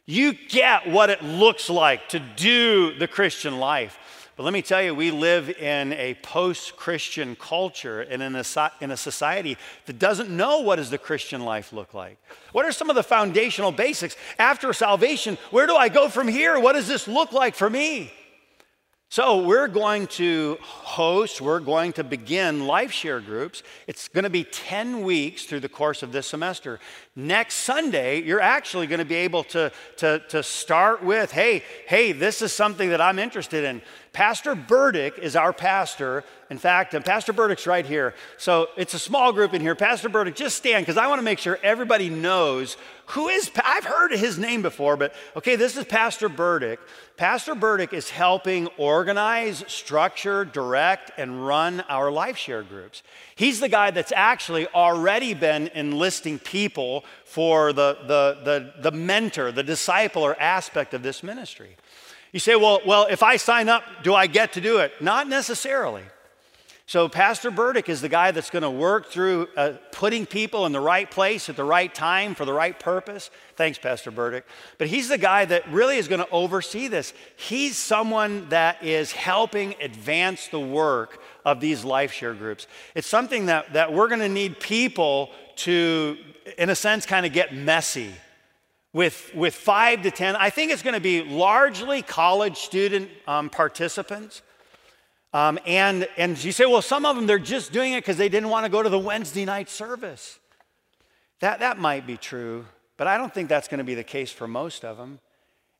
You get what it looks like to do the Christian life. But let me tell you, we live in a post-Christian culture and in a, in a society that doesn't know what does the Christian life look like. What are some of the foundational basics? After salvation, where do I go from here? What does this look like for me? So we're going to host, we're going to begin LifeShare groups. It's going to be ten weeks through the course of this semester. Next Sunday, you're actually going to be able to, to, to start with, hey, hey, this is something that I'm interested in. Pastor Burdick is our pastor. In fact, and Pastor Burdick's right here. So it's a small group in here. Pastor Burdick, just stand, because I want to make sure everybody knows who is, I've heard his name before, but okay, this is Pastor Burdick. Pastor Burdick is helping organize, structure, direct, and run our LifeShare groups. He's the guy that's actually already been enlisting people for the, the, the, the mentor, the discipler aspect of this ministry. You say, well, well, if I sign up, do I get to do it? Not necessarily. So Pastor Burdick is the guy that's going to work through uh, putting people in the right place at the right time for the right purpose. Thanks, Pastor Burdick. But he's the guy that really is going to oversee this. He's someone that is helping advance the work of these LifeShare groups. It's something that, that we're going to need people to, in a sense, kind of get messy with, with five to ten. I think it's going to be largely college student um, participants. Um, and, and you say, well, some of them, they're just doing it because they didn't want to go to the Wednesday night service. That, that might be true, but I don't think that's going to be the case for most of them.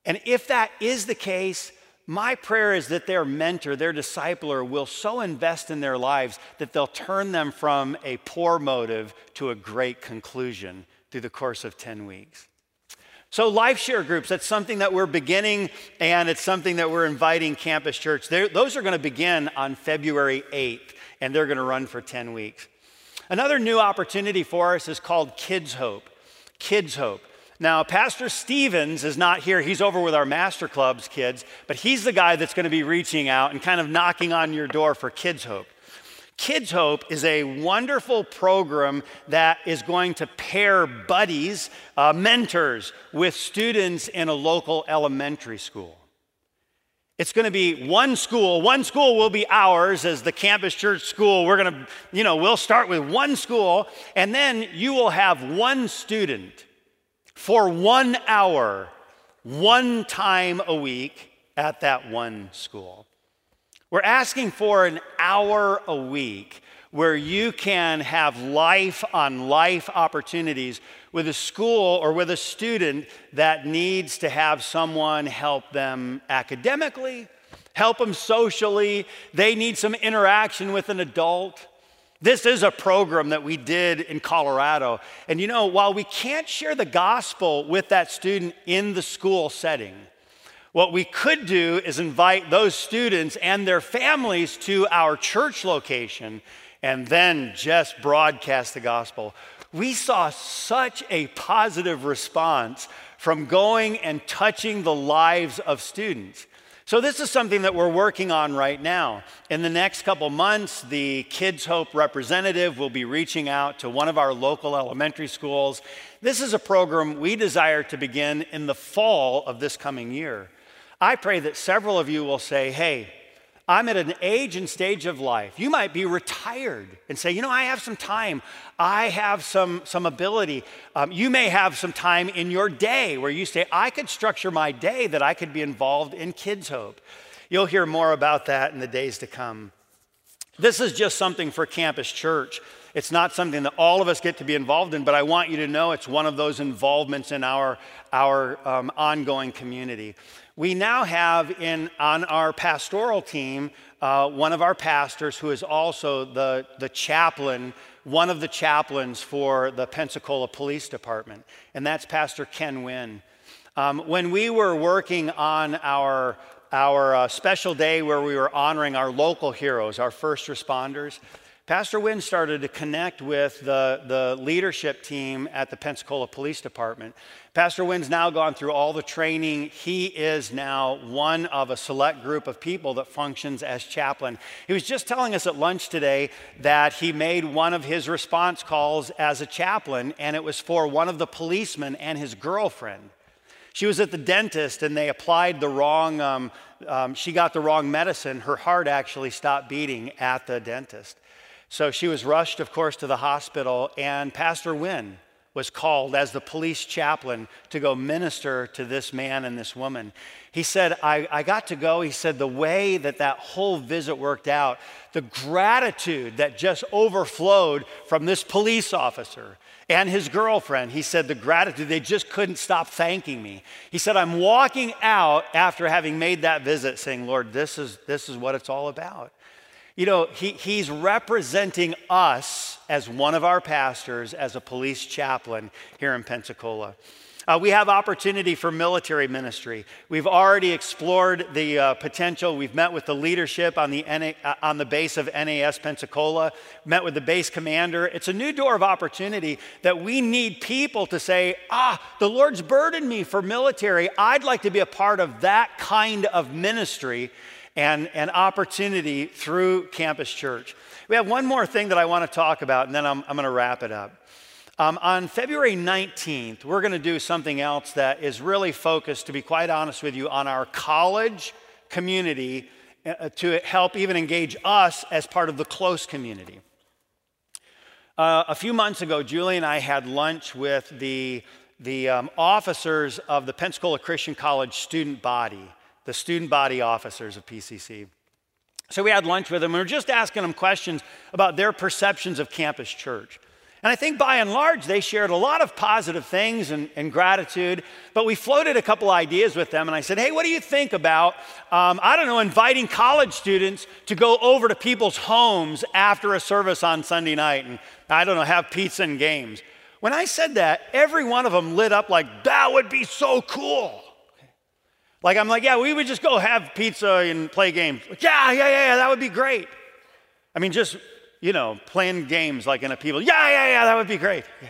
And if that is the case, my prayer is that their mentor, their discipler, will so invest in their lives that they'll turn them from a poor motive to a great conclusion through the course of ten weeks. So LifeShare groups, that's something that we're beginning, and it's something that we're inviting Campus Church. They're, those are going to begin on February eighth, and they're going to run for ten weeks. Another new opportunity for us is called Kids Hope. Kids Hope. Now, Pastor Stevens is not here. He's over with our Master Club's kids, but he's the guy that's going to be reaching out and kind of knocking on your door for Kids Hope. Kids Hope is a wonderful program that is going to pair buddies, uh, mentors, with students in a local elementary school. It's going to be one school. One school will be ours as the Campus Church school. We're going to, you know, we'll start with one school, and then you will have one student for one hour, one time a week at that one school. We're asking for an hour a week where you can have life on life opportunities with a school or with a student that needs to have someone help them academically, help them socially. They need some interaction with an adult. This is a program that we did in Colorado. And you know, while we can't share the gospel with that student in the school setting, what we could do is invite those students and their families to our church location and then just broadcast the gospel. We saw such a positive response from going and touching the lives of students. So this is something that we're working on right now. In the next couple months, the Kids Hope representative will be reaching out to one of our local elementary schools. This is a program we desire to begin in the fall of this coming year. I pray that several of you will say, hey, I'm at an age and stage of life. You might be retired and say, you know, I have some time. I have some, some ability. Um, you may have some time in your day where you say, I could structure my day that I could be involved in Kids Hope. You'll hear more about that in the days to come. This is just something for Campus Church. It's not something that all of us get to be involved in, but I want you to know it's one of those involvements in our, our um, ongoing community. We now have in, on our pastoral team uh, one of our pastors who is also the, the chaplain, one of the chaplains for the Pensacola Police Department, and that's Pastor Ken Wynn. Um, when we were working on our Our uh, special day where we were honoring our local heroes, our first responders, Pastor Wynn started to connect with the, the leadership team at the Pensacola Police Department. Pastor Wynn's now gone through all the training. He is now one of a select group of people that functions as chaplain. He was just telling us at lunch today that he made one of his response calls as a chaplain, and it was for one of the policemen and his girlfriend. She was at the dentist, and they applied the wrong, um, um, she got the wrong medicine. Her heart actually stopped beating at the dentist. So she was rushed, of course, to the hospital, and Pastor Wynn was called as the police chaplain to go minister to this man and this woman. He said, I, I got to go. He said, the way that that whole visit worked out, the gratitude that just overflowed from this police officer and his girlfriend, he said, the gratitude, they just couldn't stop thanking me. He said, I'm walking out after having made that visit saying, Lord, this is, this is what it's all about. You know, he, he's representing us as one of our pastors, as a police chaplain here in Pensacola. Uh, we have opportunity for military ministry. We've already explored the uh, potential. We've met with the leadership on the, N A, uh, on the base of N A S Pensacola, met with the base commander. It's a new door of opportunity that we need people to say, ah, the Lord's burdened me for military. I'd like to be a part of that kind of ministry. And an opportunity through Campus Church. We have one more thing that I want to talk about, and then I'm, I'm going to wrap it up. Um, on February nineteenth, we're going to do something else that is really focused, to be quite honest with you, on our college community uh, to help even engage us as part of the close community. Uh, a few months ago, Julie and I had lunch with the, the um, officers of the Pensacola Christian College student body. The student body officers of P C C. So we had lunch with them, and we were just asking them questions about their perceptions of Campus Church. And I think by and large, they shared a lot of positive things and, and gratitude, but we floated a couple ideas with them, and I said, hey, what do you think about, um, I don't know, inviting college students to go over to people's homes after a service on Sunday night, and I don't know, have pizza and games. When I said that, every one of them lit up like, that would be so cool. Like, I'm like, yeah, we would just go have pizza and play games. Like, yeah, yeah, yeah, that would be great. I mean, just, you know, playing games like in a people. Yeah, yeah, yeah, that would be great. Yeah.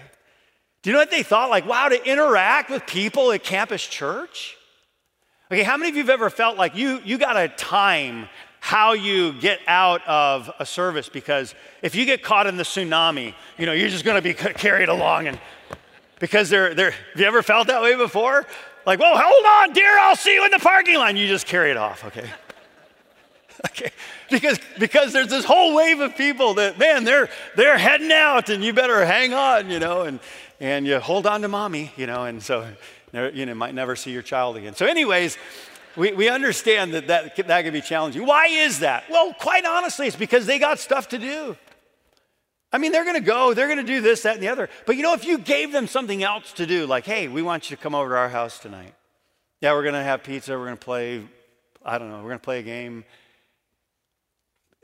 Do you know what they thought? Like, wow, to interact with people at Campus Church? Okay, how many of you have ever felt like you, you got to time how you get out of a service? Because if you get caught in the tsunami, you know, you're just going to be carried along. And because they're, they're, have you ever felt that way before? Like, well, hold on, dear, I'll see you in the parking lot. You just carry it off, okay? Okay, because, because there's this whole wave of people that, man, they're, they're heading out, and you better hang on, you know, and, and you hold on to mommy, you know, and so, you know, might never see your child again. So anyways, we, we understand that that, that can be challenging. Why is that? Well, quite honestly, it's because they got stuff to do. I mean, they're going to go, they're going to do this, that, and the other. But you know, if you gave them something else to do, like, hey, we want you to come over to our house tonight. Yeah, we're going to have pizza. We're going to play, I don't know, we're going to play a game.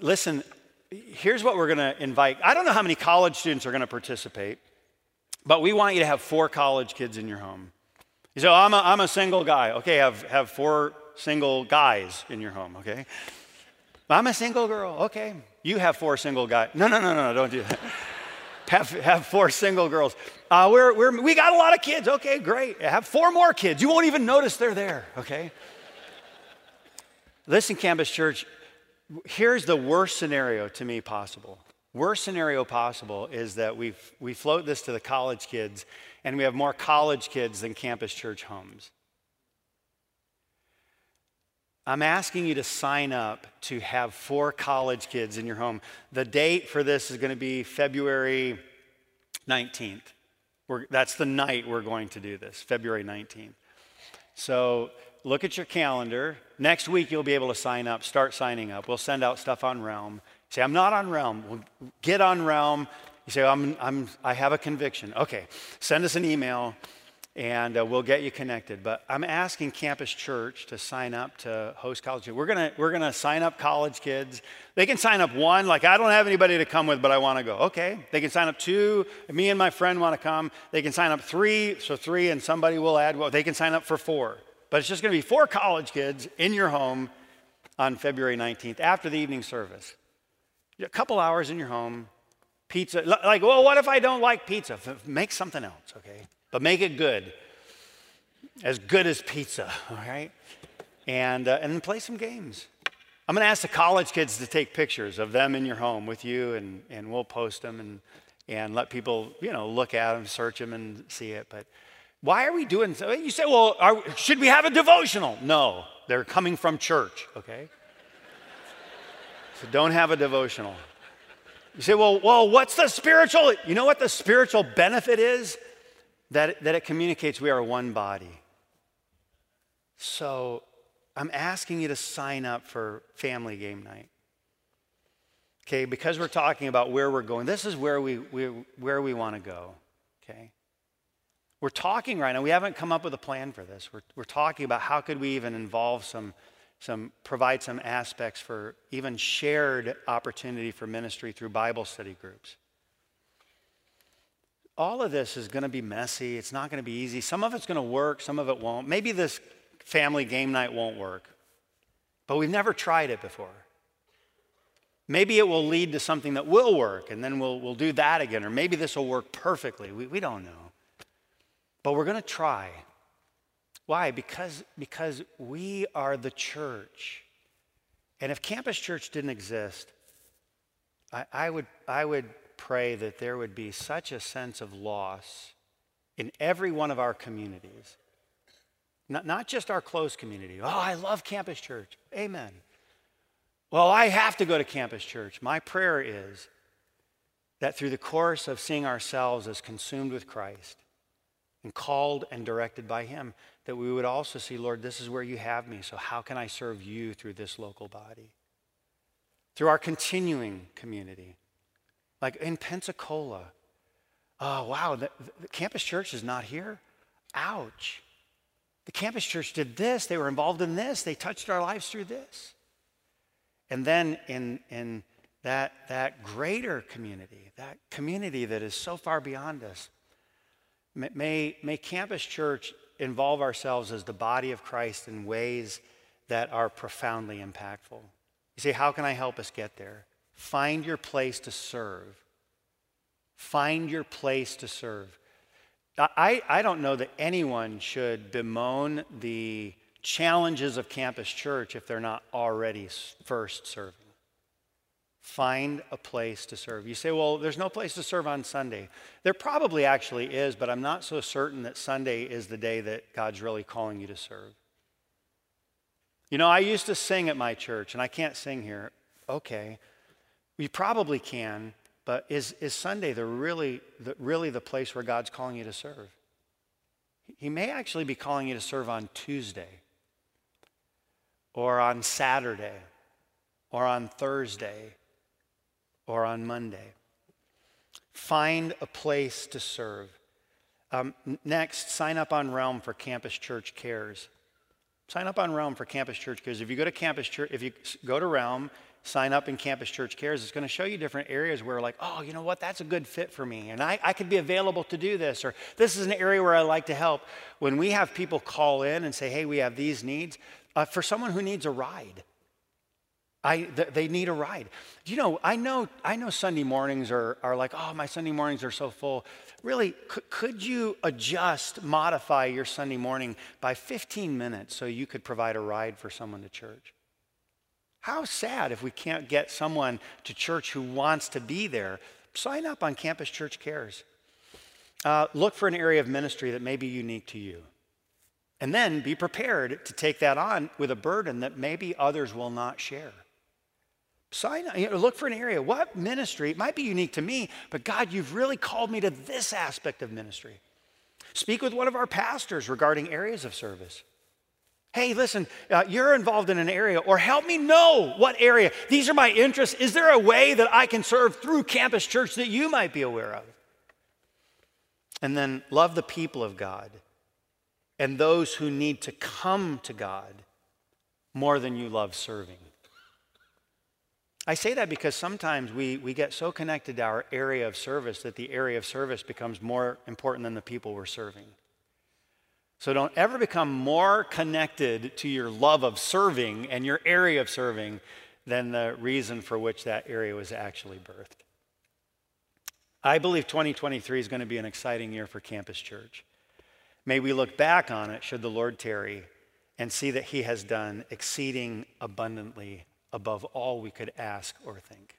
Listen, here's what we're going to invite. I don't know how many college students are going to participate, but we want you to have four college kids in your home. You say, oh, I'm a, I'm a single guy. Okay, have, have four single guys in your home, okay? I'm a single girl. Okay. You have four single guys. No, no, no, no, don't do that. have, have four single girls. Uh, we're, we're, we got a lot of kids. Okay, great. Have four more kids. You won't even notice they're there, okay? Listen, Campus Church, here's the worst scenario to me possible. Worst scenario possible is that we we float this to the college kids, and we have more college kids than Campus Church homes. I'm asking you to sign up to have four college kids in your home. The date for this is going to be February nineteenth. We're, that's the night we're going to do this, February nineteenth. So look at your calendar. Next week, you'll be able to sign up, start signing up. We'll send out stuff on Realm. Say, I'm not on Realm. We'll get on Realm. You say, I'm, I'm, I have a conviction. Okay, send us an email. And uh, we'll get you connected. But I'm asking Campus Church to sign up to host college kids. We're gonna, we're gonna sign up college kids. They can sign up one, like I don't have anybody to come with, but I wanna go. Okay, they can sign up two, me and my friend wanna come. They can sign up three, so three and somebody will add, well, they can sign up for four. But it's just gonna be four college kids in your home on February nineteenth after the evening service. a couple hours in your home, pizza. Like, well, what if I don't like pizza? Make something else, okay? But make it good. As good as pizza, all right? And, uh, and play some games. I'm going to ask the college kids to take pictures of them in your home with you, and, and we'll post them and, and let people, you know, look at them, search them, and see it. But why are we doing so? You say, well, are, should we have a devotional? No, they're coming from church, okay? So don't have a devotional. You say, well, well, what's the spiritual? You know what the spiritual benefit is? That it, that it communicates we are one body. So I'm asking you to sign up for family game night. Okay, because we're talking about where we're going. This is where we, we where we want to go, okay? We're talking right now. We haven't come up with a plan for this. We're, we're talking about how could we even involve some, some, provide some aspects for even shared opportunity for ministry through Bible study groups. All of this is going to be messy. It's not going to be easy. Some of it's going to work. Some of it won't. Maybe this family game night won't work, but we've never tried it before. Maybe it will lead to something that will work, and then we'll, we'll do that again, or maybe this will work perfectly. We, we don't know, but we're going to try. Why? Because, because we are the church, and if Campus Church didn't exist, I, I would, I would pray that there would be such a sense of loss in every one of our communities. Not, not just our close community. Oh, I love Campus Church. Amen. Well, I have to go to Campus Church. My prayer is that through the course of seeing ourselves as consumed with Christ and called and directed by Him, that we would also see, Lord, this is where you have me, so how can I serve you through this local body? Through our continuing community. Like in Pensacola, oh, wow, the, the Campus Church is not here. Ouch. The Campus Church did this. They were involved in this. They touched our lives through this. And then in, in that, that greater community, that community that is so far beyond us, may, may Campus Church involve ourselves as the body of Christ in ways that are profoundly impactful. You say, how can I help us get there? Find your place to serve. Find your place to serve. I, I don't know that anyone should bemoan the challenges of Campus Church if they're not already first serving. Find a place to serve. You say, well, there's no place to serve on Sunday. There probably actually is, but I'm not so certain that Sunday is the day that God's really calling you to serve. You know, I used to sing at my church, and I can't sing here. Okay, you probably can. But is, is Sunday the really, the, really the place where God's calling you to serve? He may actually be calling you to serve on Tuesday or on Saturday or on Thursday or on Monday. Find a place to serve. Um, next, sign up on Realm for Campus Church Cares. Sign up on Realm for Campus Church Cares. If you go to Campus Church, if you go to Realm, sign up in Campus Church Cares. It's going to show you different areas where like, oh, you know what? That's a good fit for me. And I, I could be available to do this. Or this is an area where I like to help. When we have people call in and say, hey, we have these needs. Uh, for someone who needs a ride, I th- they need a ride. You know, I know I know Sunday mornings are, are like, oh, my Sunday mornings are so full. Really, c- could you adjust, modify your Sunday morning by fifteen minutes so you could provide a ride for someone to church? How sad if we can't get someone to church who wants to be there. Sign up on Campus Church Cares. Uh, look for an area of ministry that may be unique to you. And then be prepared to take that on with a burden that maybe others will not share. Sign up, you know, look for an area. What ministry? It might be unique to me, but God, you've really called me to this aspect of ministry. Speak with one of our pastors regarding areas of service. Hey, listen, uh, you're involved in an area, or help me know what area. These are my interests. Is there a way that I can serve through Campus Church that you might be aware of? And then love the people of God and those who need to come to God more than you love serving. I say that because sometimes we, we get so connected to our area of service that the area of service becomes more important than the people we're serving. So don't ever become more connected to your love of serving and your area of serving than the reason for which that area was actually birthed. I believe twenty twenty-three is going to be an exciting year for Campus Church. May we look back on it, should the Lord tarry, and see that he has done exceeding abundantly above all we could ask or think.